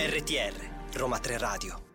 RTR Roma 3 Radio.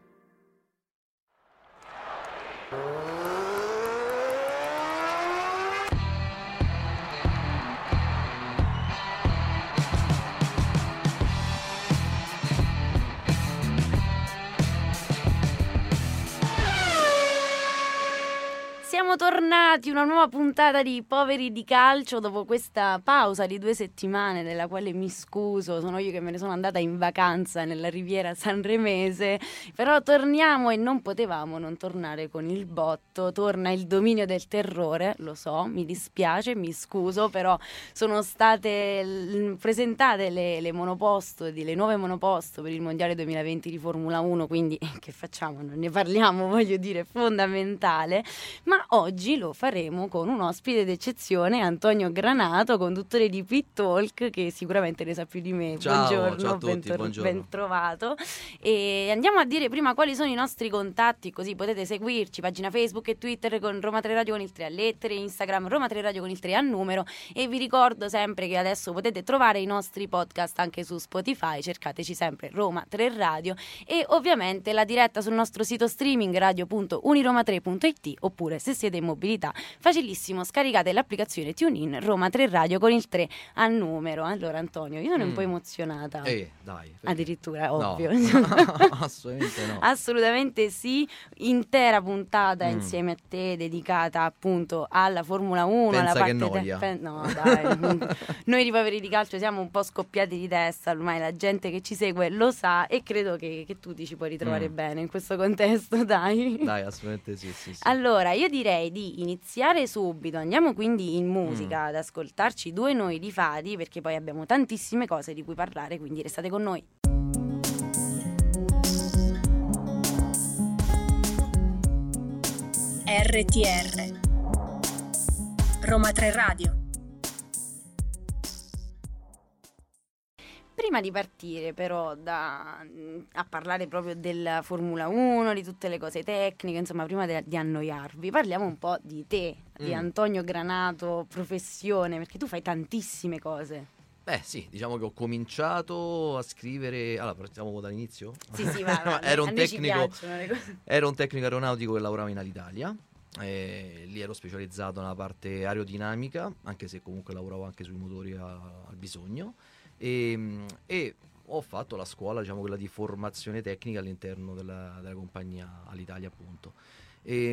Siamo tornati, una nuova puntata di Poveri di Calcio dopo questa pausa di 2 settimane nella quale mi scuso, sono io che me ne sono andata in vacanza nella Riviera Sanremese, però torniamo e non potevamo non tornare con il botto. Torna il dominio del terrore, lo so, mi dispiace, mi scuso, però sono state presentate le monoposto, le nuove monoposto per il Mondiale 2020 di Formula 1, quindi che facciamo? Non ne parliamo, voglio dire, è fondamentale, ma oggi lo faremo con un ospite d'eccezione, Antonio Granato, conduttore di Pit Talk, che sicuramente ne sa più di me. Ciao, buongiorno, ciao a tutti, buongiorno. Ben trovato. E andiamo a dire prima quali sono i nostri contatti, così potete seguirci, pagina Facebook e Twitter con Roma 3 Radio con il 3 a lettere, Instagram Roma 3 Radio con il 3 a numero, e vi ricordo sempre che adesso potete trovare i nostri podcast anche su Spotify, cercateci sempre Roma 3 Radio, e ovviamente la diretta sul nostro sito streaming radio.uniroma3.it, oppure se siete in mobilità, facilissimo, scaricate l'applicazione TuneIn Roma 3 Radio con il 3 a numero. Allora Antonio, io sono un po' emozionata. Dai. Perché? Addirittura, ovvio. No, assolutamente no. Assolutamente sì, intera puntata insieme a te dedicata appunto alla Formula 1. Pensa alla parte che noia. No, dai. Noi di Poveri di Calcio siamo un po' scoppiati di testa, ormai la gente che ci segue lo sa, e credo che tu ti ci puoi ritrovare bene in questo contesto, dai. Dai, assolutamente sì. Allora, io direi di iniziare subito, andiamo quindi in musica ad ascoltarci due noi di Fadi, perché poi abbiamo tantissime cose di cui parlare, quindi restate con noi. RTR Roma 3 Radio. Prima di partire però a parlare proprio della Formula 1, di tutte le cose tecniche, insomma, prima di annoiarvi, parliamo un po' di te, di Antonio Granato, professione, perché tu fai tantissime cose. Beh sì, diciamo che ho cominciato a scrivere, allora partiamo dall'inizio? Sì, va. Ero un tecnico aeronautico che lavorava in Alitalia, lì ero specializzato nella parte aerodinamica, anche se comunque lavoravo anche sui motori al bisogno. E ho fatto la scuola, diciamo quella di formazione tecnica all'interno della compagnia Alitalia, appunto. E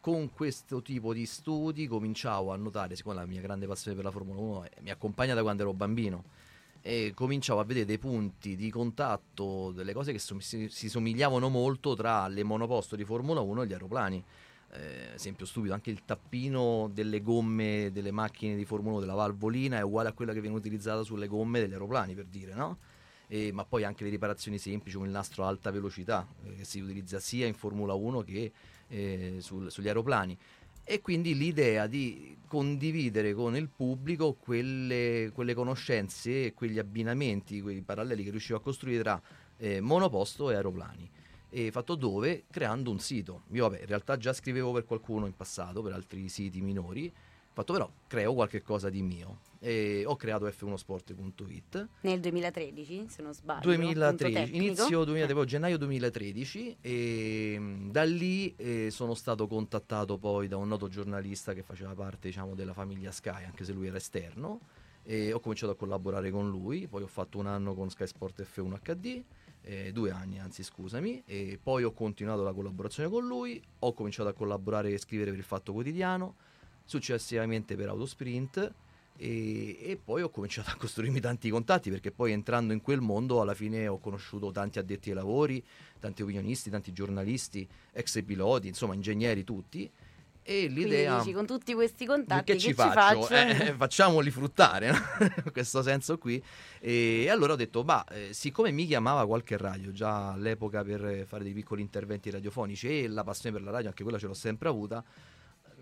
con questo tipo di studi cominciavo a notare, siccome la mia grande passione per la Formula 1 mi accompagna da quando ero bambino, e cominciavo a vedere dei punti di contatto, delle cose che si somigliavano molto tra le monoposto di Formula 1 e gli aeroplani. Esempio stupido, anche il tappino delle gomme delle macchine di Formula 1, della valvolina, è uguale a quella che viene utilizzata sulle gomme degli aeroplani, per dire, no? Ma poi anche le riparazioni semplici con il nastro a alta velocità, che si utilizza sia in Formula 1 che sugli aeroplani. E quindi l'idea di condividere con il pubblico quelle conoscenze e quegli abbinamenti, quei paralleli che riuscivo a costruire tra monoposto e aeroplani. E fatto dove? Creando un sito. Io in realtà già scrivevo per qualcuno in passato, per altri siti minori, fatto però creo qualche cosa di mio. E ho creato F1sport.it nel 2013, se non sbaglio. 2013, inizio 2013, gennaio 2013, e da lì sono stato contattato poi da un noto giornalista che faceva parte, diciamo, della famiglia Sky, anche se lui era esterno, e ho cominciato a collaborare con lui, poi ho fatto un anno con Sky Sport F1 HD. 2 anni, anzi, scusami, e poi ho continuato la collaborazione con lui, ho cominciato a collaborare e scrivere per il Fatto Quotidiano, successivamente per Autosprint, e poi ho cominciato a costruirmi tanti contatti, perché poi entrando in quel mondo alla fine ho conosciuto tanti addetti ai lavori, tanti opinionisti, tanti giornalisti, ex piloti, insomma ingegneri tutti. E l'idea, quindi dici, con tutti questi contatti che ci faccio? Facciamoli fruttare, no? In questo senso qui. E allora ho detto, siccome mi chiamava qualche radio già all'epoca per fare dei piccoli interventi radiofonici, e la passione per la radio anche quella ce l'ho sempre avuta,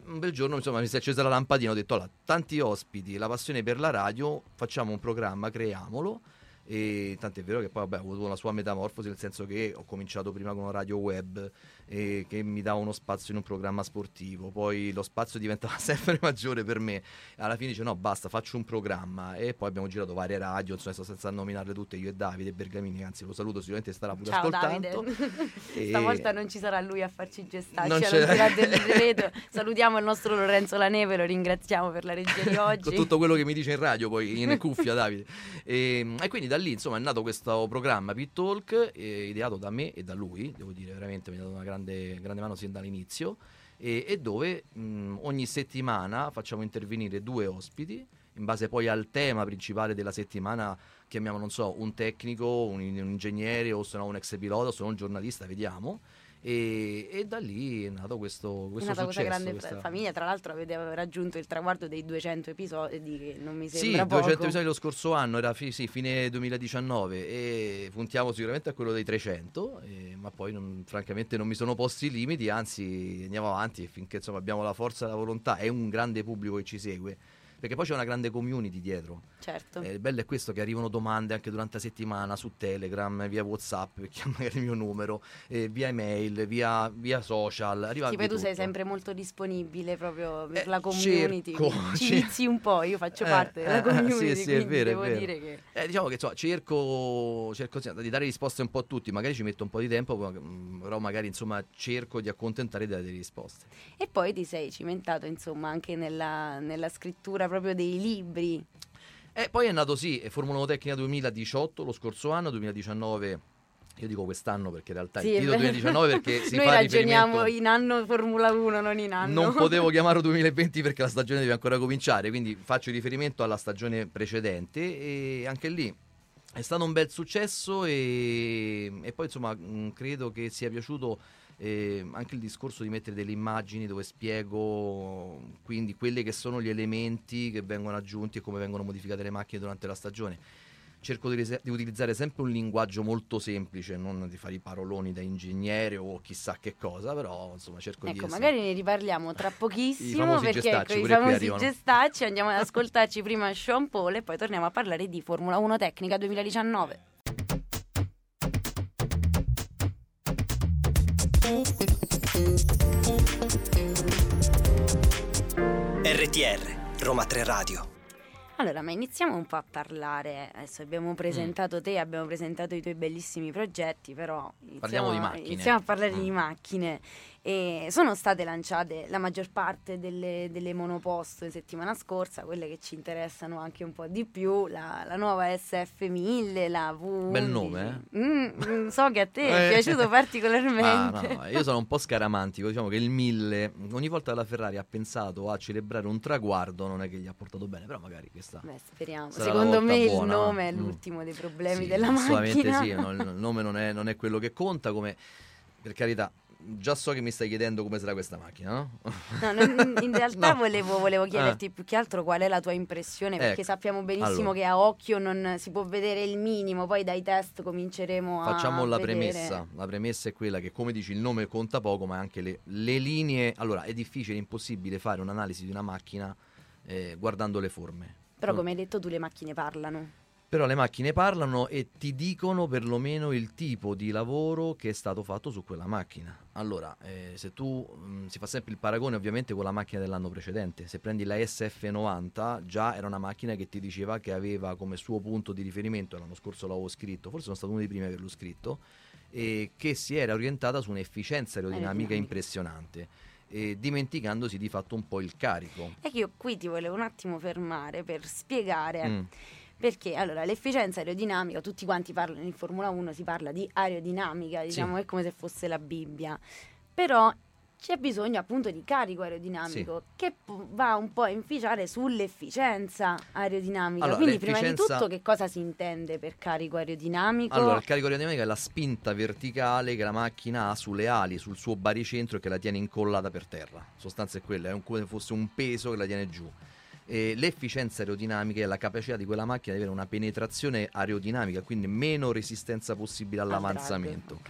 un bel giorno, insomma, mi si è accesa la lampadina, ho detto tanti ospiti, la passione per la radio, facciamo un programma, creiamolo. e tant'è vero che poi vabbè, ho avuto una sua metamorfosi, nel senso che ho cominciato prima con una radio web che mi dava uno spazio in un programma sportivo, poi lo spazio diventava sempre maggiore per me, alla fine dice no basta, faccio un programma, e poi abbiamo girato varie radio, insomma, senza nominarle tutte, io e Davide Bergamini, anzi lo saluto, sicuramente starà pure ascoltando. Davide. E... stavolta non ci sarà lui a farci gestacci, non all'Unità del Veneto. Salutiamo il nostro Lorenzo Laneve, lo ringraziamo per la regia di oggi. Con tutto quello che mi dice in radio poi in cuffia Davide. E quindi da lì insomma è nato questo programma Pit Talk, ideato da me e da lui, devo dire veramente mi ha dato una grande mano sin dall'inizio, e dove ogni settimana facciamo intervenire due ospiti in base poi al tema principale della settimana, chiamiamo non so un tecnico, un ingegnere, o se no un ex pilota, o se no un giornalista, vediamo. E da lì è nato questo è nata successo, questa grande famiglia. Tra l'altro avete raggiunto il traguardo dei 200 episodi, che non mi sembra poco. 200 episodi lo scorso anno era fine 2019, e puntiamo sicuramente a quello dei 300, ma poi francamente non mi sono posti limiti, anzi andiamo avanti finché insomma abbiamo la forza e la volontà, è un grande pubblico che ci segue, perché poi c'è una grande community dietro. Certo. Il bello è questo, che arrivano domande anche durante la settimana su Telegram, via WhatsApp, perché magari il mio numero, via email, via social. Sì, poi tu sei sempre molto disponibile proprio per la community. Ci inizi un po', io faccio parte della community, sì, quindi è vero. Dire che... diciamo che insomma, cerco di dare risposte un po' a tutti, magari ci metto un po' di tempo, però magari insomma cerco di accontentare e dare delle risposte. E poi ti sei cimentato insomma anche nella scrittura proprio dei libri. E poi è nato Formula Tecnica 2018 lo scorso anno, 2019 io dico quest'anno perché in realtà il titolo 2019 perché si noi fa ragioniamo in anno Formula 1, non in anno, non potevo chiamarlo 2020 perché la stagione deve ancora cominciare, quindi faccio riferimento alla stagione precedente, e anche lì è stato un bel successo, e poi insomma credo che sia piaciuto anche il discorso di mettere delle immagini dove spiego quindi quelli che sono gli elementi che vengono aggiunti e come vengono modificate le macchine durante la stagione. Cerco di utilizzare sempre un linguaggio molto semplice, non di fare i paroloni da ingegnere o chissà che cosa, però insomma cerco di essere... magari ne riparliamo tra pochissimo perché con i famosi gestacci andiamo ad ascoltarci prima Sean Paul e poi torniamo a parlare di Formula 1 Tecnica 2019. RTR Roma 3 Radio. Allora, ma iniziamo un po' a parlare. Adesso abbiamo presentato te, abbiamo presentato i tuoi bellissimi progetti, però parliamo di macchine. Iniziamo a parlare di macchine. E sono state lanciate la maggior parte delle monoposto settimana scorsa, quelle che ci interessano anche un po' di più, la nuova SF1000, la V11. Bel nome, eh? So che a te è piaciuto particolarmente. Ah, no, io sono un po' scaramantico, diciamo che il 1000 ogni volta la Ferrari ha pensato a celebrare un traguardo, non è che gli ha portato bene, però magari questa... Beh, speriamo. Secondo me buona. Il nome è l'ultimo dei problemi della macchina. Sì, no, il nome non è quello che conta, come per carità. Già so che mi stai chiedendo come sarà questa macchina, no? No, in realtà no. Volevo chiederti più che altro qual è la tua impressione, perché sappiamo benissimo che a occhio non si può vedere il minimo, poi dai test cominceremo a facciamo la vedere. Premessa. La premessa è quella che, come dici, il nome conta poco, ma anche le linee. Allora, è difficile, impossibile fare un'analisi di una macchina guardando le forme. Però, come hai detto tu, le macchine parlano. Però le macchine parlano e ti dicono perlomeno il tipo di lavoro che è stato fatto su quella macchina. Allora, se tu si fa sempre il paragone ovviamente con la macchina dell'anno precedente, se prendi la SF90 già era una macchina che ti diceva che aveva come suo punto di riferimento, l'anno scorso l'avevo scritto, forse sono stato uno dei primi a averlo scritto, che si era orientata su un'efficienza aerodinamica impressionante. E dimenticandosi di fatto un po' il carico. E io qui ti volevo un attimo fermare per spiegare... Perché allora l'efficienza aerodinamica, tutti quanti parlano in Formula 1, si parla di aerodinamica, diciamo è come se fosse la Bibbia, però c'è bisogno appunto di carico aerodinamico che va un po' a inficiare sull'efficienza aerodinamica. Allora, quindi prima di tutto che cosa si intende per carico aerodinamico? Allora il carico aerodinamico è la spinta verticale che la macchina ha sulle ali, sul suo baricentro, che la tiene incollata per terra, in sostanza è quella, è come se fosse un peso che la tiene giù. L'efficienza aerodinamica è la capacità di quella macchina di avere una penetrazione aerodinamica, quindi meno resistenza possibile all'avanzamento.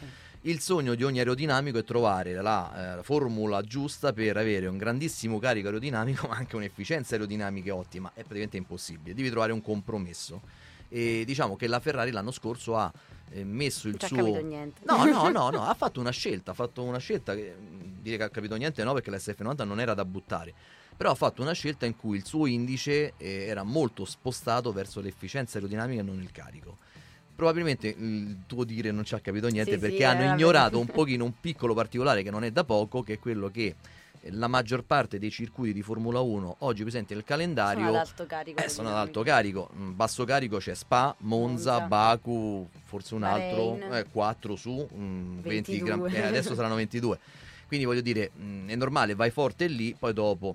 Il sogno di ogni aerodinamico è trovare la formula giusta per avere un grandissimo carico aerodinamico ma anche un'efficienza aerodinamica ottima. È praticamente impossibile, devi trovare un compromesso. e diciamo che la Ferrari l'anno scorso ha messo il suo... No, ha fatto una scelta che dire che ha capito niente no, perché la SF90 non era da buttare, però ha fatto una scelta in cui il suo indice era molto spostato verso l'efficienza aerodinamica e non il carico. Probabilmente il tuo dire non ci ha capito niente, perché hanno ignorato un pochino un piccolo particolare che non è da poco, che è quello che la maggior parte dei circuiti di Formula 1 oggi presenti nel calendario sono ad alto carico. Basso carico c'è Spa, Monza. Baku, forse un Bahrain. Altro 4 su 20 Grand Prix, adesso saranno 22, quindi voglio dire è normale, vai forte lì, poi dopo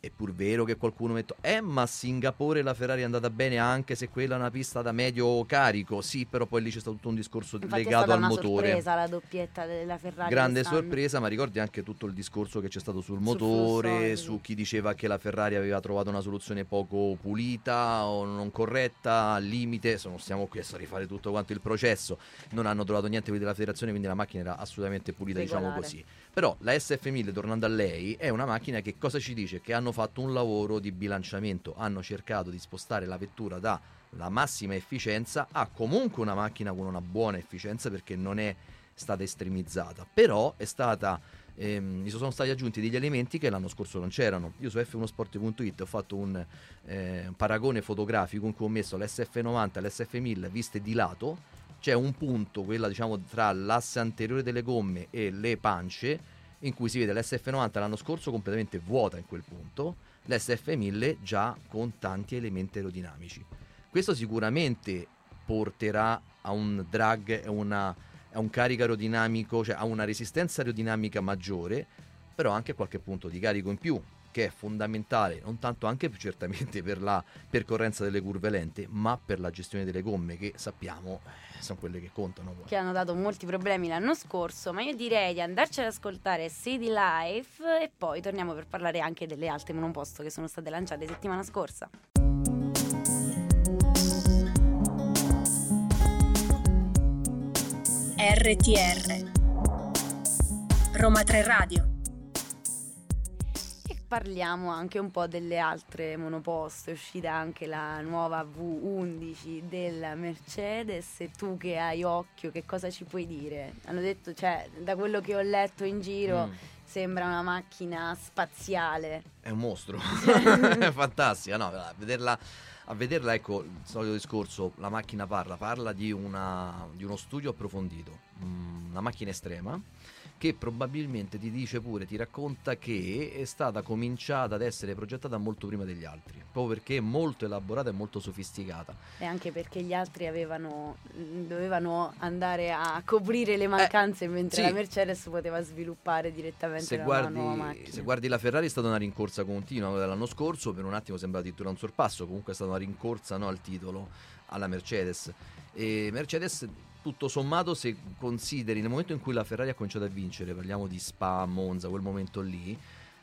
è pur vero che qualcuno mette ma Singapore la Ferrari è andata bene anche se quella è una pista da medio carico, sì, però poi lì c'è stato tutto un discorso legato al motore. È stata una sorpresa la doppietta della Ferrari, grande sorpresa, ma ricordi anche tutto il discorso che c'è stato sul motore, su chi diceva che la Ferrari aveva trovato una soluzione poco pulita o non corretta, al limite, stiamo qui a rifare tutto quanto il processo, non hanno trovato niente della federazione, quindi la macchina era assolutamente pulita, regolare. Diciamo così. Però la SF1000, tornando a lei, è una macchina che cosa ci dice? Che hanno fatto un lavoro di bilanciamento, hanno cercato di spostare la vettura dalla massima efficienza a comunque una macchina con una buona efficienza, perché non è stata estremizzata, però è stata sono stati aggiunti degli elementi che l'anno scorso non c'erano. Io su F1sport.it ho fatto un paragone fotografico in cui ho messo l'SF90 e l'SF1000 viste di lato, c'è un punto, quella diciamo tra l'asse anteriore delle gomme e le pance, in cui si vede l'SF90 l'anno scorso completamente vuota in quel punto, l'SF1000 già con tanti elementi aerodinamici. Questo sicuramente porterà a un drag, a un carico aerodinamico, cioè a una resistenza aerodinamica maggiore, però anche qualche punto di carico in più, che è fondamentale non tanto anche certamente per la percorrenza delle curve lente, ma per la gestione delle gomme, che sappiamo sono quelle che contano poi. Che hanno dato molti problemi l'anno scorso, ma io direi di andarci ad ascoltare City Life e poi torniamo per parlare anche delle alte monoposto che sono state lanciate settimana scorsa. RTR Roma 3 Radio. Parliamo anche un po' delle altre monoposto, è uscita anche la nuova V11 della Mercedes, e tu che hai occhio, che cosa ci puoi dire? Hanno detto, da quello che ho letto in giro, sembra una macchina spaziale. È un mostro, è fantastica, no? A vederla, ecco, il solito discorso, la macchina parla di uno studio approfondito, una macchina estrema, che probabilmente ti racconta che è stata cominciata ad essere progettata molto prima degli altri, proprio perché è molto elaborata e molto sofisticata. E anche perché gli altri dovevano andare a coprire le mancanze, mentre la Mercedes poteva sviluppare direttamente una nuova macchina. Se guardi la Ferrari è stata una rincorsa continua l'anno scorso, per un attimo sembra addirittura un sorpasso, comunque è stata una rincorsa al titolo alla Mercedes. E Mercedes, tutto sommato, se consideri nel momento in cui la Ferrari ha cominciato a vincere, parliamo di Spa, Monza, quel momento lì,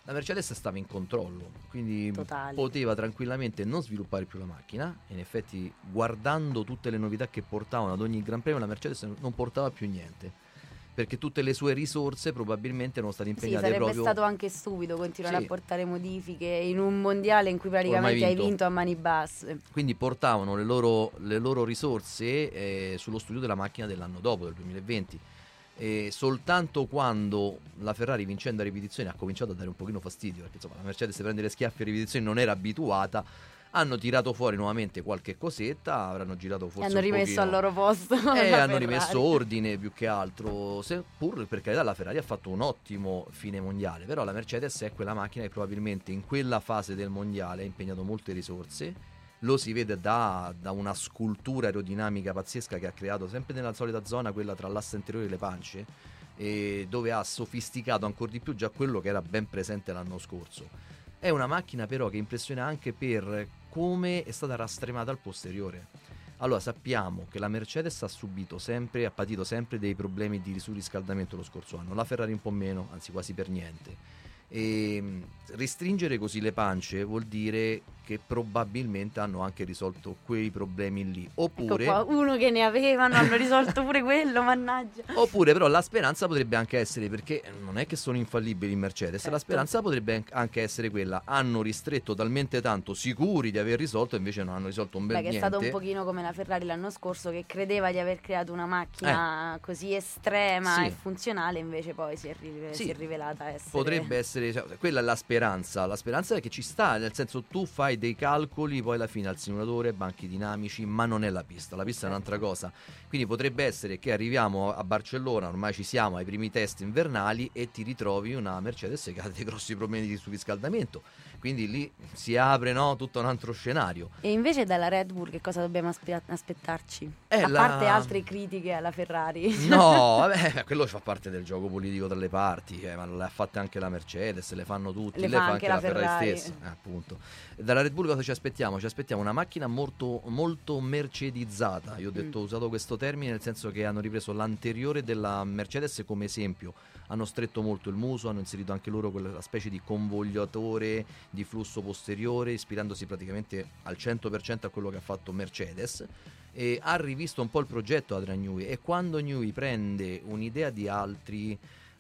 la Mercedes stava in controllo, quindi Poteva tranquillamente non sviluppare più la macchina. In effetti, guardando tutte le novità che portavano ad ogni Gran Premio, la Mercedes non portava più niente, perché tutte le sue risorse probabilmente erano state impegnate Sarebbe stato anche stupido continuare a portare modifiche in un mondiale in cui praticamente hai vinto a mani basse. Quindi portavano le loro risorse sullo studio della macchina dell'anno dopo, del 2020. E soltanto quando la Ferrari, vincendo a ripetizione, ha cominciato a dare un pochino fastidio, perché la Mercedes prende le schiaffe a ripetizione, non era abituata, hanno tirato fuori nuovamente qualche cosetta, avranno girato forse e hanno rimesso al loro posto e hanno rimesso ordine, più che altro, seppur per carità la Ferrari ha fatto un ottimo fine mondiale, però la Mercedes è quella macchina che probabilmente in quella fase del mondiale ha impegnato molte risorse, lo si vede da una scultura aerodinamica pazzesca che ha creato sempre nella solita zona, quella tra l'asse anteriore e le pance, e dove ha sofisticato ancora di più già quello che era ben presente l'anno scorso. È una macchina però che impressiona anche per come è stata rastremata al posteriore. Allora, sappiamo che la Mercedes ha patito sempre dei problemi di surriscaldamento lo scorso anno, la Ferrari un po' meno, anzi quasi per niente, e restringere così le pance vuol dire che probabilmente hanno anche risolto quei problemi lì. Oppure ecco qua, uno che ne avevano, hanno risolto pure quello, mannaggia. Oppure però la speranza potrebbe anche essere, perché non è che sono infallibili in Mercedes, certo, la speranza potrebbe anche essere quella, hanno ristretto talmente tanto, sicuri di aver risolto, invece non hanno risolto un bel niente. Che è stato un pochino come la Ferrari l'anno scorso, che credeva di aver creato una macchina così estrema e funzionale, invece poi si è rivelata essere... Potrebbe essere, cioè, quella è la speranza è che ci sta, nel senso tu fai dei calcoli, poi alla fine al simulatore, banchi dinamici, ma non è la pista, la pista è un'altra cosa, quindi potrebbe essere che arriviamo a Barcellona, ormai ci siamo ai primi test invernali e ti ritrovi una Mercedes che ha dei grossi problemi di surriscaldamento, quindi lì si apre, no, tutto un altro scenario. E invece dalla Red Bull che cosa dobbiamo aspettarci? Parte altre critiche alla Ferrari. No, vabbè, quello fa parte del gioco politico tra le parti, ma le ha fatte anche la Mercedes, le fanno tutti, le fa anche la Ferrari stessa, appunto. Dalla Red Bull cosa ci aspettiamo? Ci aspettiamo una macchina molto, molto mercedizzata. Io ho detto, ho usato questo termine nel senso che hanno ripreso l'anteriore della Mercedes come esempio, hanno stretto molto il muso, hanno inserito anche loro quella specie di convogliatore di flusso posteriore, ispirandosi praticamente al 100% a quello che ha fatto Mercedes, e ha rivisto un po' il progetto Adrian Newey, e quando Newey prende un'idea di altri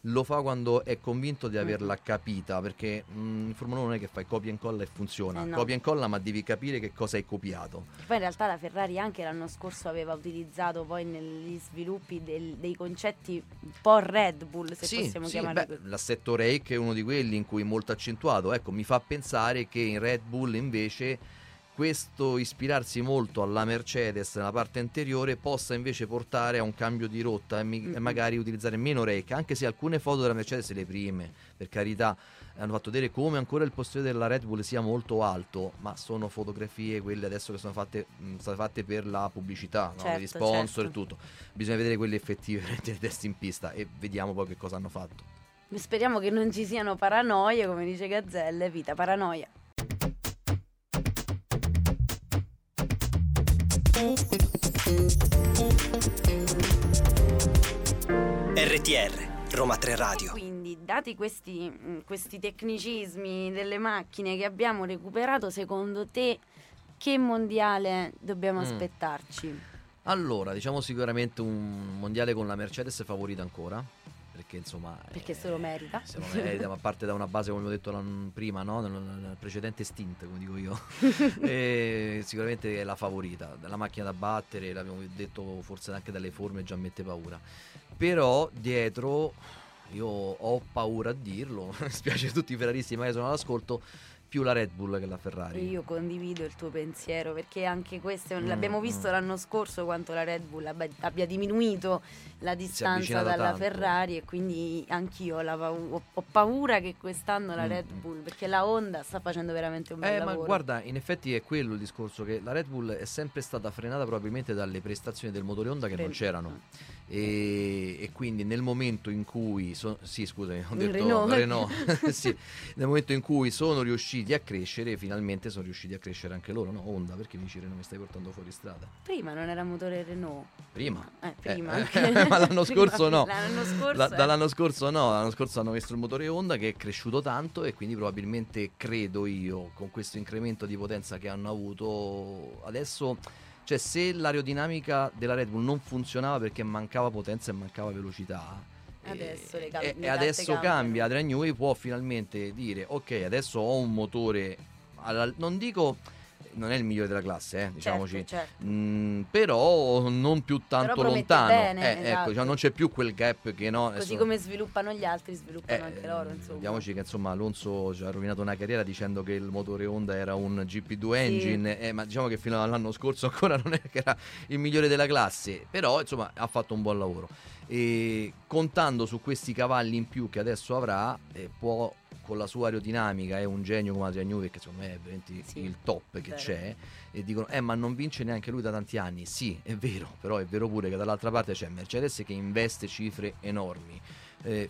lo fa quando è convinto di averla capita, perché in Formula 1 non è che fai copia e incolla e funziona, no, copia e incolla, ma devi capire che cosa hai copiato. E poi in realtà la Ferrari anche l'anno scorso aveva utilizzato poi negli sviluppi dei concetti un po' Red Bull, se possiamo chiamarlo. Beh, l'assetto Rake è uno di quelli in cui è molto accentuato, ecco, mi fa pensare che in Red Bull invece questo ispirarsi molto alla Mercedes nella parte anteriore possa invece portare a un cambio di rotta e magari utilizzare meno rake, anche se alcune foto della Mercedes, le prime, per carità, hanno fatto vedere come ancora il posteriore della Red Bull sia molto alto, ma sono fotografie quelle adesso che sono fatte, state fatte per la pubblicità, no? Per gli sponsor e tutto, bisogna vedere quelle effettive dei test in pista e vediamo poi che cosa hanno fatto. Speriamo che non ci siano paranoie, come dice Gazzelle, vita paranoia. RTR Roma 3 Radio. Quindi, dati questi tecnicismi delle macchine che abbiamo recuperato, secondo te che mondiale dobbiamo aspettarci? Allora, diciamo sicuramente un mondiale con la Mercedes favorita ancora, perché insomma se lo merita, ma parte da una base, come ho detto prima, no, nel precedente stint, come dico io. Sicuramente è la favorita, la macchina da battere, l'abbiamo detto, forse anche dalle forme già mette paura, però dietro io ho paura a dirlo, mi spiace a tutti i ferraristi magari sono all'ascolto, più la Red Bull che la Ferrari. Io condivido il tuo pensiero, perché anche questo l'abbiamo visto l'anno scorso, quanto la Red Bull abbia diminuito la distanza dalla Ferrari, e quindi anch'io ho paura che quest'anno la Red Bull, perché la Honda sta facendo veramente un bel lavoro. Ma guarda, in effetti è quello il discorso, che la Red Bull è sempre stata frenata probabilmente dalle prestazioni del motore Honda che non c'erano, e quindi nel momento in cui nel momento in cui sono riusciti a crescere, finalmente sono riusciti a crescere anche loro, no? Honda, perché mi dici Renault, mi stai portando fuori strada? Prima non era motore Renault. Ma l'anno scorso no. Dall'anno scorso no, l'anno scorso hanno messo il motore Honda che è cresciuto tanto, e quindi probabilmente, credo io, con questo incremento di potenza che hanno avuto adesso, cioè se l'aerodinamica della Red Bull non funzionava perché mancava potenza e mancava velocità, adesso cambia. Adrian Newey può finalmente dire ok, adesso ho un motore, non dico non è il migliore della classe, diciamoci, certo. Però non più tanto lontano, esatto. Ecco, cioè non c'è più quel gap che no, così adesso... come sviluppano gli altri, sviluppano anche loro, insomma. Vediamoci che insomma Alonso ci ha rovinato una carriera dicendo che il motore Honda era un GP2 engine, ma diciamo che fino all'anno scorso ancora non era, che era il migliore della classe, però insomma ha fatto un buon lavoro, e contando su questi cavalli in più che adesso avrà, può, con la sua aerodinamica, è un genio come Adrian Newey, che secondo me è veramente il top che c'è, e dicono ma non vince neanche lui da tanti anni, sì è vero, però è vero pure che dall'altra parte c'è Mercedes che investe cifre enormi,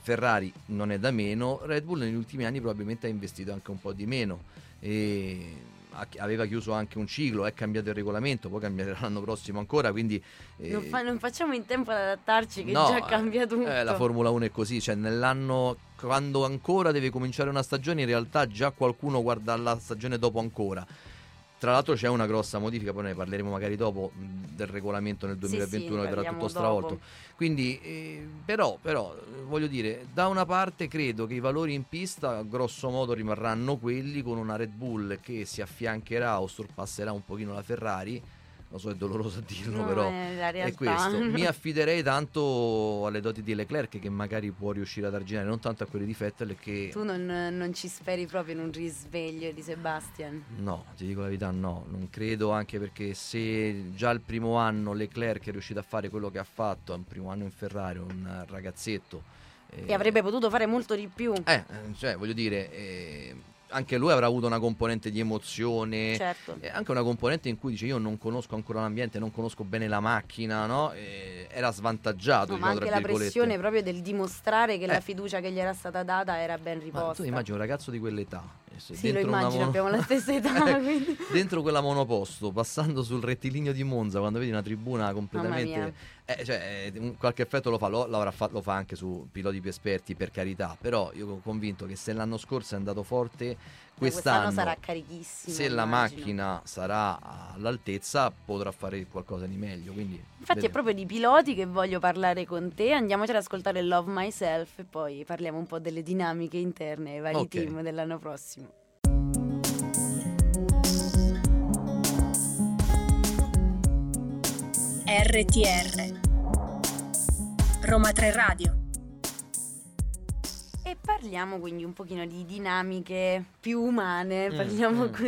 Ferrari non è da meno, Red Bull negli ultimi anni probabilmente ha investito anche un po' di meno, aveva chiuso anche un ciclo, è cambiato il regolamento, poi cambierà l'anno prossimo ancora, quindi non facciamo in tempo ad adattarci, che no, già cambia tutto. La Formula 1 è così, cioè nell'anno, quando ancora deve cominciare una stagione, in realtà già qualcuno guarda la stagione dopo ancora, Tra l'altro c'è una grossa modifica, poi ne parleremo magari dopo, del regolamento nel 2021 che verrà tutto stravolto dopo. Quindi però voglio dire, da una parte credo che i valori in pista grosso modo rimarranno quelli, con una Red Bull che si affiancherà o sorpasserà un pochino la Ferrari. Lo so, è doloroso a dirlo, no, però è questo. Mi affiderei tanto alle doti di Leclerc, che magari può riuscire ad arginare, non tanto a quelli di Vettel, che... Tu non ci speri proprio in un risveglio di Sebastian? No, ti dico la verità, no, non credo, anche perché se già il primo anno Leclerc è riuscito a fare quello che ha fatto, al primo anno in Ferrari, un ragazzetto... E avrebbe potuto fare molto di più. Cioè, voglio dire... Anche lui avrà avuto una componente di emozione, certo. Anche una componente in cui dice: io non conosco ancora l'ambiente, non conosco bene la macchina, no? Era svantaggiato, no, diciamo, ma anche la pressione proprio del dimostrare che la fiducia che gli era stata data era ben riposta. Ma tu immagini un ragazzo di quell'età, sì, lo immagino, abbiamo la stessa età quindi. Dentro quella monoposto, passando sul rettilineo di Monza, quando vedi una tribuna completamente, cioè, qualche effetto lo fa, lo fa anche su piloti più esperti, per carità, però io sono convinto che se l'anno scorso è andato forte, quest'anno sarà carichissimo. Se la macchina sarà all'altezza, potrà fare qualcosa di meglio, quindi, infatti vedete. È proprio di piloti che voglio parlare con te. Andiamoci ad ascoltare Love Myself e poi parliamo un po' delle dinamiche interne ai vari team dell'anno prossimo. RTR Roma 3 Radio. E parliamo quindi un pochino di dinamiche più umane,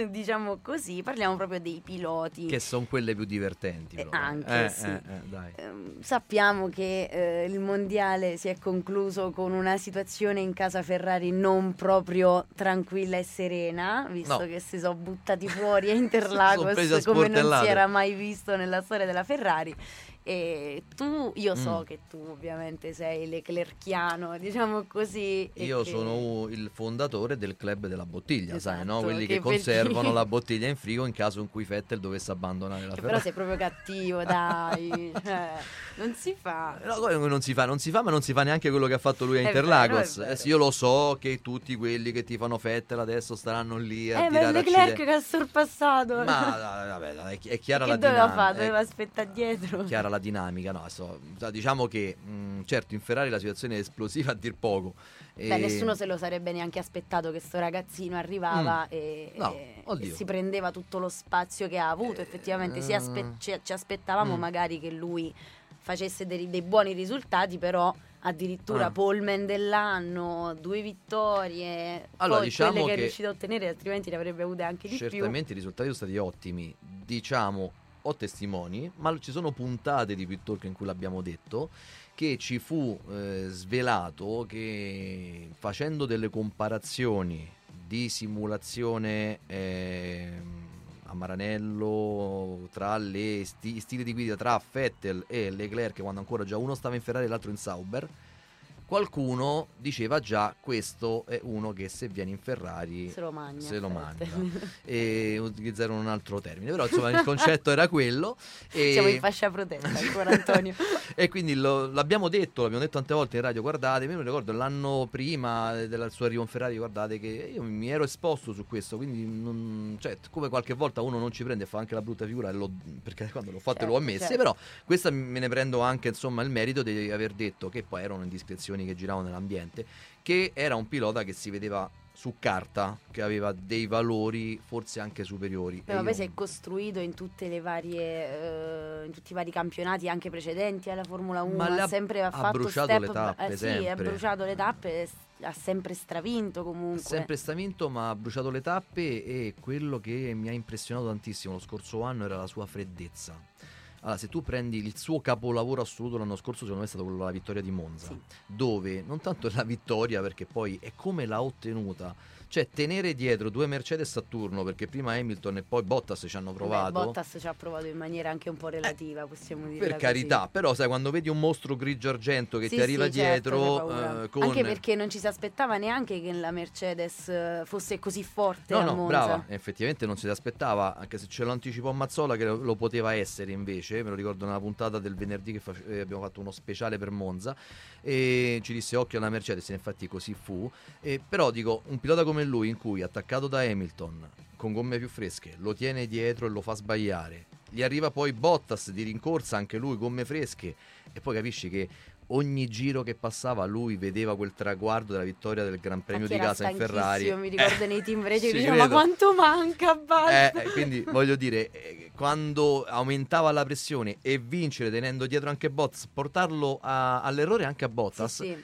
diciamo così, parliamo proprio dei piloti. Che sono quelle più divertenti. Dai. Sappiamo che il mondiale si è concluso con una situazione in casa Ferrari non proprio tranquilla e serena, visto che si sono buttati fuori a Interlagos come non si era mai visto nella storia della Ferrari. E io so che tu ovviamente sei leclerchiano, diciamo così. Io sono il fondatore del club della bottiglia, esatto, sai, no? Quelli che conservano la bottiglia in frigo in caso in cui Vettel dovesse abbandonare la Ferrari. Però sei proprio cattivo, dai. Non si fa. No, non si fa, ma non si fa neanche quello che ha fatto lui a Interlagos. Vero. Io lo so che tutti quelli che tifano Vettel adesso staranno lì a tirare Leclerc che ha sorpassato. Ma vabbè, è chiara la dinamica. Che doveva fare? Doveva aspettare dietro. Chiara la dinamica, no? Diciamo che certo in Ferrari la situazione è esplosiva a dir poco. Nessuno se lo sarebbe neanche aspettato che sto ragazzino arrivava e si prendeva tutto lo spazio che ha avuto. Effettivamente ci aspettavamo magari che lui facesse dei buoni risultati, però addirittura Polman dell'anno, 2 vittorie, allora, diciamo quelle che è riuscito a ottenere, altrimenti ne avrebbe avute anche di più. Certamente i risultati sono stati ottimi, diciamo. Ho testimoni, ma ci sono puntate di Pit Talk in cui l'abbiamo detto, che ci fu svelato che facendo delle comparazioni di simulazione a Maranello tra le stili di guida tra Vettel e Leclerc, quando ancora già uno stava in Ferrari e l'altro in Sauber, qualcuno diceva già: questo è uno che se viene in Ferrari se lo mangia. E utilizzarono un altro termine, però insomma il concetto era quello. Siamo in fascia protetta ancora, Antonio. E quindi l'abbiamo detto tante volte in radio: guardate, mi ricordo l'anno prima del suo arrivo in Ferrari, guardate che io mi ero esposto su questo, quindi come qualche volta uno non ci prende e fa anche la brutta figura, perché quando l'ho fatto l'ho ammesso, però questa me ne prendo anche insomma il merito di aver detto, che poi erano indiscrezioni che giravano nell'ambiente, che era un pilota che si vedeva su carta che aveva dei valori forse anche superiori. Ma poi si è costruito in tutte le varie in tutti i vari campionati anche precedenti alla Formula 1, ha bruciato le tappe, ha sempre stravinto comunque. Ma ha bruciato le tappe, e quello che mi ha impressionato tantissimo lo scorso anno era la sua freddezza. Allora, se tu prendi il suo capolavoro assoluto l'anno scorso, secondo me è stato quello della vittoria di Monza, dove non tanto è la vittoria, perché poi è come l'ha ottenuta, cioè tenere dietro 2 Mercedes a turno, perché prima Hamilton e poi Bottas ci hanno provato. Bottas ci ha provato in maniera anche un po' relativa, possiamo dire, per carità, così. Però sai, quando vedi un mostro grigio argento che ti arriva dietro, certo, anche perché non ci si aspettava neanche che la Mercedes fosse così forte a Monza. Brava, effettivamente non si aspettava, anche se ce lo anticipò Mazzola che lo poteva essere. Invece me lo ricordo nella puntata del venerdì che abbiamo fatto uno speciale per Monza, e ci disse occhio alla Mercedes, e infatti così fu. Però dico, un pilota come lui, in cui attaccato da Hamilton, con gomme più fresche, lo tiene dietro e lo fa sbagliare, gli arriva poi Bottas di rincorsa, anche lui gomme fresche, e poi capisci che ogni giro che passava lui vedeva quel traguardo della vittoria del Gran Premio di casa in Ferrari. Mi ricordo nei team radio che diceva, ma quanto manca, basta. Quindi voglio dire, quando aumentava la pressione e vincere tenendo dietro anche Bottas, portarlo all'errore anche a Bottas, sì, sì.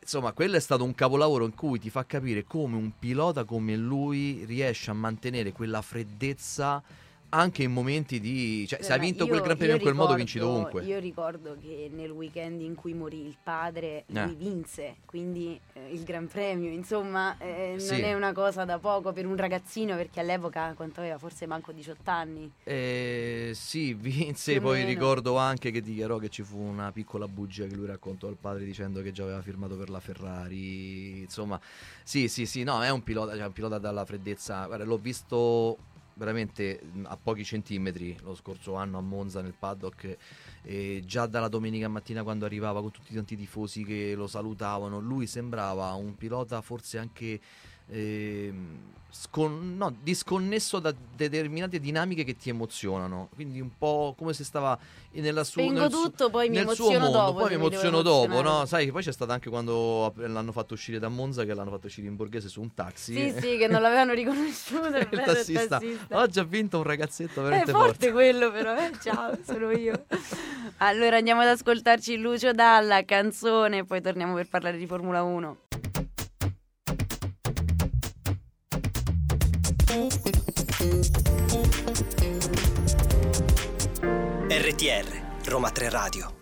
Insomma, quello è stato un capolavoro in cui ti fa capire come un pilota come lui riesce a mantenere quella freddezza anche in momenti di... Cioè, se hai vinto quel Gran Premio in quel modo, vinci dovunque. Io ricordo che nel weekend in cui morì il padre, lui vinse, quindi il Gran Premio, insomma, non è una cosa da poco per un ragazzino, perché all'epoca quanto aveva, forse manco 18 anni. Sì, vinse, poi ricordo anche che dichiarò che ci fu una piccola bugia che lui raccontò al padre dicendo che già aveva firmato per la Ferrari, insomma, sì, no, è un pilota, cioè, un pilota dalla freddezza. Guarda, l'ho visto... veramente a pochi centimetri lo scorso anno a Monza nel paddock, già dalla domenica mattina quando arrivava con tutti tanti tifosi che lo salutavano, lui sembrava un pilota forse anche disconnesso da determinate dinamiche che ti emozionano, quindi un po' come se stava nella sua, nel tutto, poi nel suo mondo, dopo, poi mi emoziono dopo, no? Sai che poi c'è stata anche quando l'hanno fatto uscire da Monza, che l'hanno fatto uscire in borghese su un taxi, sì, che non l'avevano riconosciuto il tassista. Oggi ha vinto un ragazzetto veramente forte quello, però ciao, sono io. Allora andiamo ad ascoltarci Lucio Dalla, canzone, e poi torniamo per parlare di Formula 1. RTR Roma 3 Radio.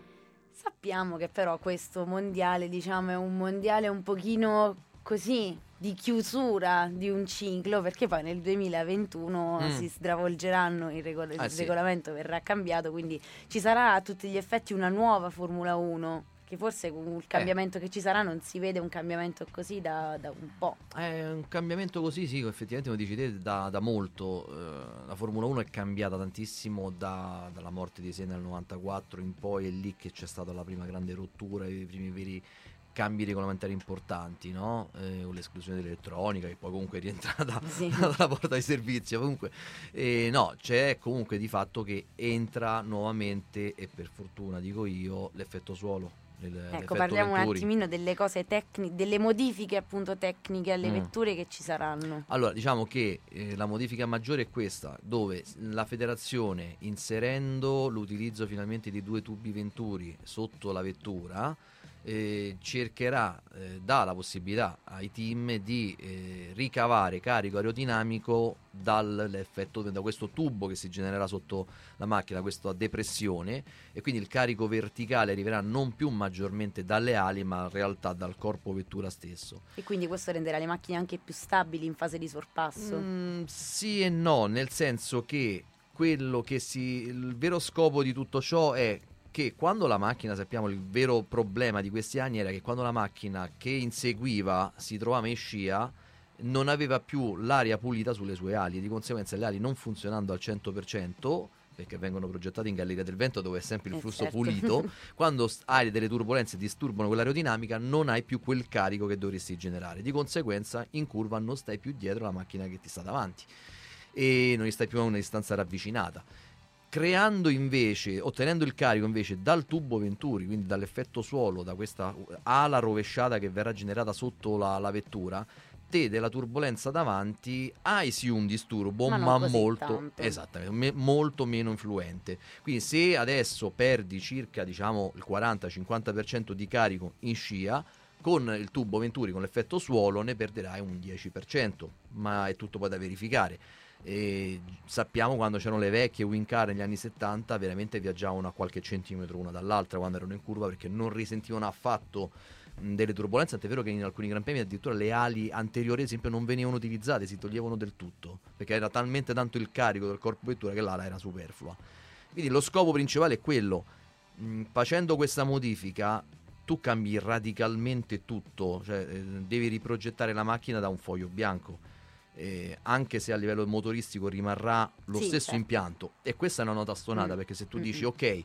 Sappiamo che però questo mondiale, diciamo, è un mondiale un pochino così di chiusura di un ciclo, perché poi nel 2021 si stravolgeranno, il regolamento verrà cambiato, quindi ci sarà a tutti gli effetti una nuova Formula 1. Che forse con il cambiamento che ci sarà non si vede un cambiamento così da un po'. Un cambiamento così, sì, effettivamente come dici te, da molto. La Formula 1 è cambiata tantissimo dalla morte di Senna nel 94 in poi, è lì che c'è stata la prima grande rottura, i primi veri cambi regolamentari importanti, no? Con l'esclusione dell'elettronica, che poi comunque è rientrata dalla porta di servizio. Comunque, no, c'è comunque di fatto che entra nuovamente, e per fortuna dico io, l'effetto suolo. Ecco, parliamo Venturi. Un attimino delle cose tecniche, delle modifiche appunto tecniche alle vetture che ci saranno. Allora, diciamo che la modifica maggiore è questa, dove la federazione, inserendo l'utilizzo finalmente di due tubi Venturi sotto la vettura, cercherà, dà la possibilità ai team di ricavare carico aerodinamico dall'effetto, da questo tubo che si genererà sotto la macchina, questa depressione, e quindi il carico verticale arriverà non più maggiormente dalle ali, ma in realtà dal corpo vettura stesso, e quindi questo renderà le macchine anche più stabili in fase di sorpasso. Sì e no, nel senso che il vero scopo di tutto ciò è che quando la macchina, sappiamo, il vero problema di questi anni era che quando la macchina che inseguiva si trovava in scia non aveva più l'aria pulita sulle sue ali, e di conseguenza le ali, non funzionando al 100%, perché vengono progettate in galleria del vento dove è sempre il flusso pulito, quando hai delle turbolenze e disturbano quell'aerodinamica non hai più quel carico che dovresti generare, di conseguenza in curva non stai più dietro la macchina che ti sta davanti e non stai più a una distanza ravvicinata. Creando invece, ottenendo il carico invece dal tubo Venturi, quindi dall'effetto suolo, da questa ala rovesciata che verrà generata sotto la vettura, te della turbolenza davanti hai sì un disturbo, ma molto, esattamente, molto meno influente. Quindi se adesso perdi circa, diciamo, il 40-50% di carico in scia, con il tubo Venturi, con l'effetto suolo, ne perderai un 10%, ma è tutto poi da verificare. E sappiamo, quando c'erano le vecchie Wincar negli anni 70, veramente viaggiavano a qualche centimetro una dall'altra quando erano in curva, perché non risentivano affatto delle turbolenze, tant'è vero che in alcuni Gran Premi addirittura le ali anteriori, ad esempio, non venivano utilizzate, si toglievano del tutto, perché era talmente tanto il carico del corpo vettura che l'ala era superflua. Quindi lo scopo principale è quello. Facendo questa modifica tu cambi radicalmente tutto, cioè devi riprogettare la macchina da un foglio bianco. Anche se a livello motoristico rimarrà lo stesso impianto, e questa è una nota stonata, perché se tu dici ok,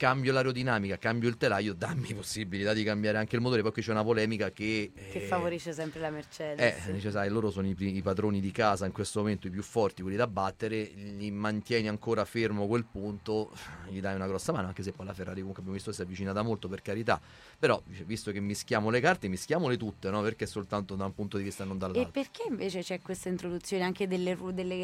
cambio l'aerodinamica, cambio il telaio, dammi possibilità di cambiare anche il motore. Poi qui c'è una polemica che favorisce sempre la Mercedes. Dice, sai, loro sono i padroni di casa in questo momento, i più forti, quelli da battere, gli mantieni ancora fermo quel punto, gli dai una grossa mano, anche se poi la Ferrari comunque abbiamo visto si è avvicinata molto, per carità, però visto che mischiamo le carte, mischiamole tutte, no? Perché soltanto da un punto di vista non dall'altro. E perché invece c'è questa introduzione anche delle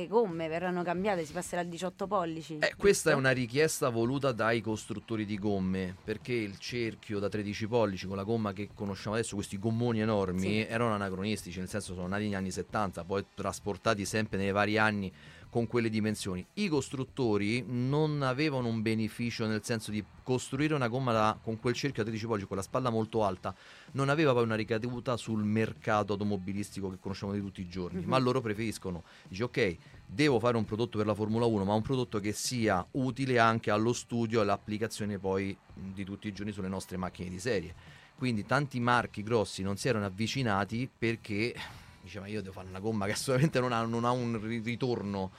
gomme, verranno cambiate, si passerà al 18 pollici? Questa è una richiesta voluta dai costruttori di gomme, perché il cerchio da 13 pollici con la gomma che conosciamo adesso, questi gommoni enormi, sì, erano anacronistici, nel senso sono nati negli anni 70, poi trasportati sempre nei vari anni con quelle dimensioni. I costruttori non avevano un beneficio, nel senso di costruire una gomma con quel cerchio a 13 pollici, con la spalla molto alta, non aveva poi una ricaduta sul mercato automobilistico che conosciamo di tutti i giorni, ma loro preferiscono, dice ok, devo fare un prodotto per la Formula 1, ma un prodotto che sia utile anche allo studio e all'applicazione poi di tutti i giorni sulle nostre macchine di serie. Quindi tanti marchi grossi non si erano avvicinati perché... diceva io devo fare una gomma che assolutamente non ha un ritorno.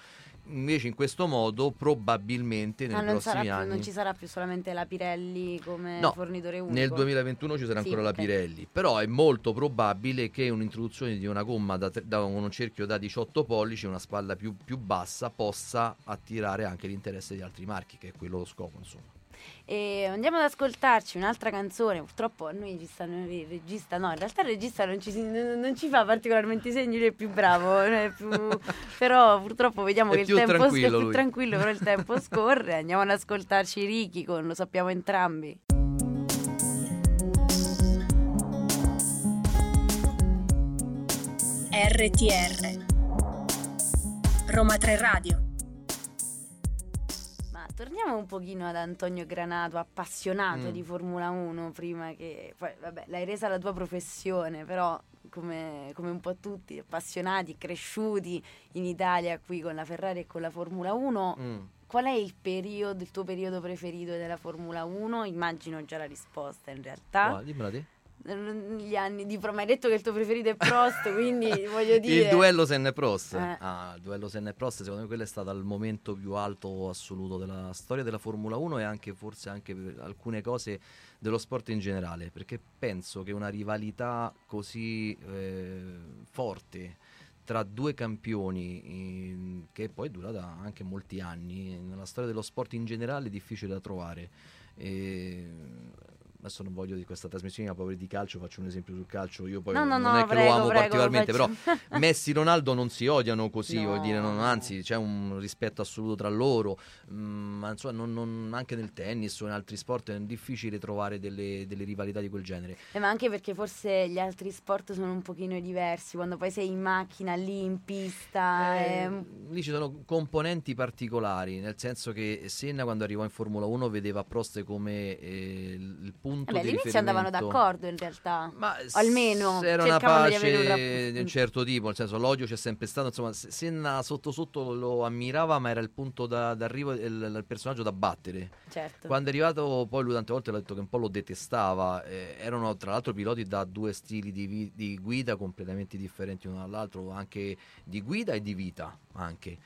Invece in questo modo probabilmente nei prossimi anni non ci sarà più solamente la Pirelli come fornitore unico. Nel 2021 ci sarà ancora la Pirelli, però è molto probabile che un'introduzione di una gomma da un cerchio da 18 pollici, una spalla più bassa, possa attirare anche l'interesse di altri marchi, che è quello lo scopo, insomma. E andiamo ad ascoltarci un'altra canzone. Purtroppo a noi il regista non ci fa particolarmente segni, lui è più bravo, è più, però purtroppo vediamo che il tempo è più tranquillo, però il tempo scorre. Andiamo ad ascoltarci Ricky con Lo Sappiamo Entrambi. RTR Roma 3 Radio. Torniamo un pochino ad Antonio Granato, appassionato di Formula 1, prima che... poi vabbè, l'hai resa la tua professione, però come un po' tutti, appassionati, cresciuti in Italia qui con la Ferrari e con la Formula 1, qual è il tuo periodo preferito della Formula 1? Immagino già la risposta, in realtà. No, dimmela te. Gli anni di Prost, mi hai detto che il tuo preferito è Prost, quindi voglio dire il duello Senna e Prost. Il duello Senna e Prost, secondo me quello è stato il momento più alto assoluto della storia della Formula 1 e anche forse anche per alcune cose dello sport in generale, perché penso che una rivalità così forte tra due campioni che è poi durata anche molti anni nella storia dello sport in generale è difficile da trovare. Adesso non voglio di questa trasmissione, ma Poveri di Calcio, faccio un esempio sul calcio, io poi particolarmente, però Messi e Ronaldo non si odiano così, voglio dire, anzi c'è un rispetto assoluto tra loro, ma insomma non, anche nel tennis o in altri sport è difficile trovare delle rivalità di quel genere, ma anche perché forse gli altri sport sono un pochino diversi, quando poi sei in macchina, lì in pista lì ci sono componenti particolari, nel senso che Senna quando arrivò in Formula 1 vedeva Prost come il punto all'inizio andavano d'accordo in realtà, ma almeno era una pace di un certo tipo, nel senso l'odio c'è sempre stato, insomma Senna sotto sotto lo ammirava, ma era il punto d'arrivo, il personaggio da battere, certo. Quando è arrivato poi lui tante volte l'ha detto che un po' lo detestava, erano tra l'altro piloti da due stili di guida completamente differenti uno dall'altro, anche di guida e di vita anche.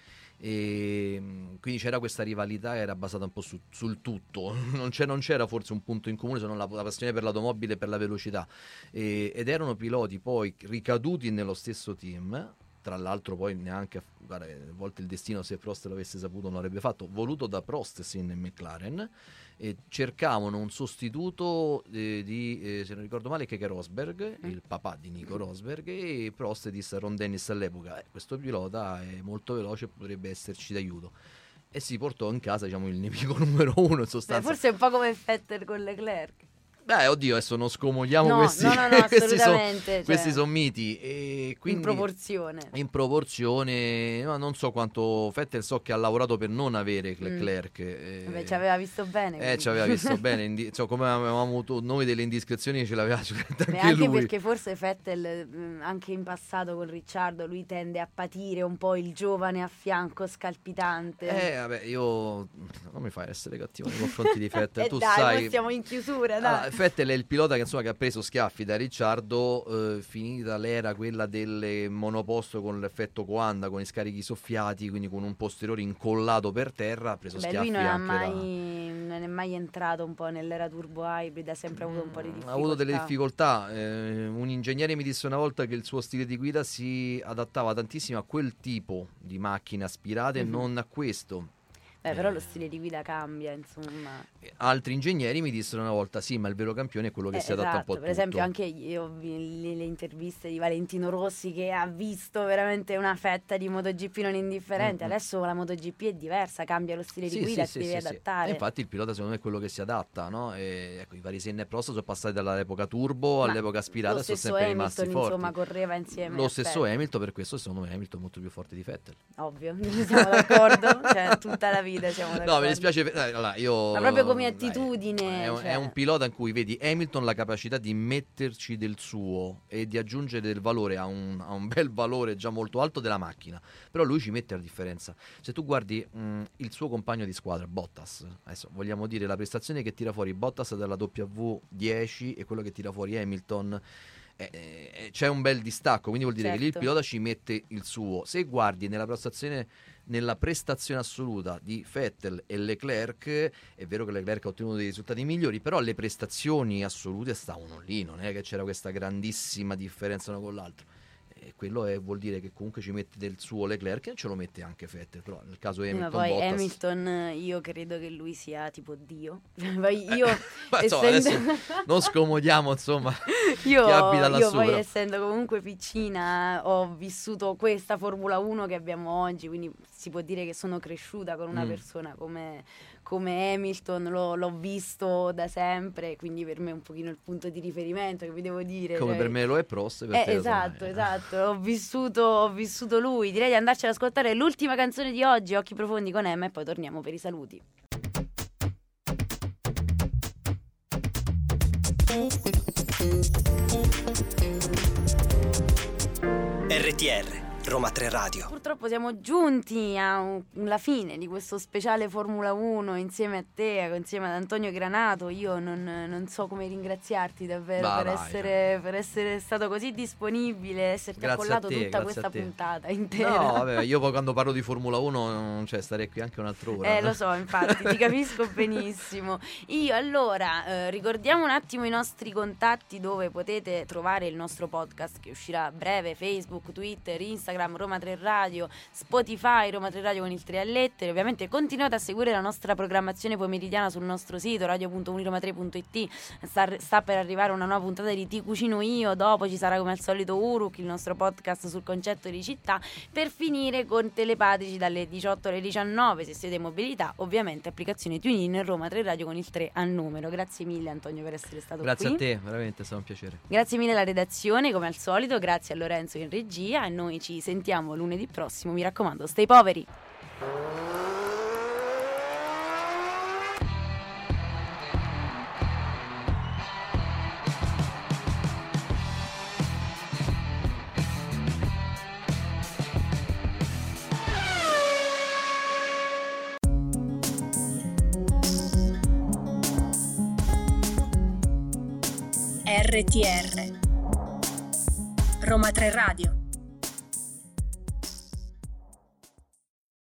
E quindi c'era questa rivalità che era basata un po' sul tutto, non c'era forse un punto in comune se non la passione per l'automobile e per la velocità, ed erano piloti poi ricaduti nello stesso team, tra l'altro poi neanche, guarda, a volte il destino, se Prost l'avesse saputo non l'avrebbe fatto, voluto da Prost Senna e McLaren, e cercavano un sostituto se non ricordo male, Keke Rosberg, il papà di Nico Rosberg, e Prost disse a Ron Dennis all'epoca, questo pilota è molto veloce, potrebbe esserci d'aiuto, e si portò in casa, diciamo, il nemico numero uno in sostanza. Forse è un po' come Vettel con Leclerc. Oddio, adesso non scomogliamo questi. No, assolutamente. Questi sono miti. E quindi, in proporzione, non so quanto Vettel, so che ha lavorato per non avere Leclerc. Ci aveva visto bene. Ci aveva visto bene. Come avevamo avuto noi delle indiscrezioni, ce l'aveva anche lui. Anche perché forse Vettel, anche in passato con Ricciardo, lui tende a patire un po' il giovane a fianco, scalpitante. Io non mi fai essere cattivo nei confronti di Vettel. Tu sai, siamo in chiusura, dai. Vettel è il pilota che ha preso schiaffi da Ricciardo, finita l'era quella del monoposto con l'effetto Coanda, con i scarichi soffiati, quindi con un posteriore incollato per terra, ha preso schiaffi. Lui non ha mai non è mai entrato un po' nell'era turbo hybrid, ha sempre avuto un po' di difficoltà. Ha avuto delle difficoltà. Un ingegnere mi disse una volta che il suo stile di guida si adattava tantissimo a quel tipo di macchine aspirate, non a questo. Beh, però lo stile di guida cambia, insomma. Altri ingegneri mi dissero una volta: sì, ma il vero campione è quello che si adatta un po' a tutto. Per esempio, anche io le interviste di Valentino Rossi, che ha visto veramente una fetta di MotoGP non indifferente. Adesso la MotoGP è diversa, cambia lo stile di guida, si deve adattare. E infatti il pilota secondo me è quello che si adatta, no? E, ecco, i vari Senna e Prost sono passati dall'epoca turbo all'epoca aspirata, e sono sempre Hamilton, rimasti forti. Insomma, correva insieme. Lo stesso Hamilton, per questo secondo me Hamilton è molto più forte di Vettel. Ovvio, siamo d'accordo, cioè tutta la vita. No, mi dispiace, allora, io, ma proprio come attitudine è un pilota in cui vedi Hamilton la capacità di metterci del suo e di aggiungere del valore a un bel valore già molto alto della macchina, però lui ci mette la differenza. Se tu guardi il suo compagno di squadra Bottas, adesso vogliamo dire la prestazione che tira fuori Bottas dalla W10 e quello che tira fuori Hamilton, c'è un bel distacco, quindi vuol dire che lì il pilota ci mette il suo. Se guardi nella prestazione assoluta di Vettel e Leclerc, è vero che Leclerc ha ottenuto dei risultati migliori, però le prestazioni assolute stavano lì, non è che c'era questa grandissima differenza uno con l'altro. E quello vuol dire che comunque ci mette del suo Leclerc, e ce lo mette anche Vettel, però nel caso Hamilton, ma poi Bottas... Hamilton, io credo che lui sia tipo Dio. Io essendo... non scomodiamo, insomma, chi abita lassù, poi però, essendo comunque piccina, ho vissuto questa Formula 1 che abbiamo oggi, quindi si può dire che sono cresciuta con una persona come Hamilton, l'ho visto da sempre, quindi per me è un pochino il punto di riferimento, che vi devo dire. Come per me lo è Prost, per te esatto. Ho vissuto lui. Direi di andarci ad ascoltare l'ultima canzone di oggi, Occhi Profondi con Emma, e poi torniamo per i saluti. RTR Roma 3 Radio. Purtroppo siamo giunti alla fine di questo speciale Formula 1 insieme a te, insieme ad Antonio Granato. Io non so come ringraziarti davvero per essere stato così disponibile, esserti accollato tutta questa puntata intera. No, vabbè, io poi quando parlo di Formula 1 starei qui anche un'altra ora. Lo so, infatti, ti capisco benissimo. Io allora ricordiamo un attimo i nostri contatti dove potete trovare il nostro podcast che uscirà a breve: Facebook, Twitter, Instagram, Roma 3 Radio, Spotify, Roma 3 Radio con il 3 a lettere. Ovviamente continuate a seguire la nostra programmazione pomeridiana sul nostro sito radio.uniroma3.it. Sta per arrivare una nuova puntata di Ti Cucino Io, dopo ci sarà come al solito Uruk, il nostro podcast sul concetto di città, per finire con Telepatici dalle 18 alle 19, se siete in mobilità, ovviamente applicazione TuneIn e Roma 3 Radio con il 3 al numero. Grazie mille Antonio per essere stato qui. Grazie a te, veramente è stato un piacere. Grazie mille alla redazione come al solito, grazie a Lorenzo in regia, e noi ci sentiamo lunedì prossimo, mi raccomando, stay poveri. RTR Roma 3 Radio.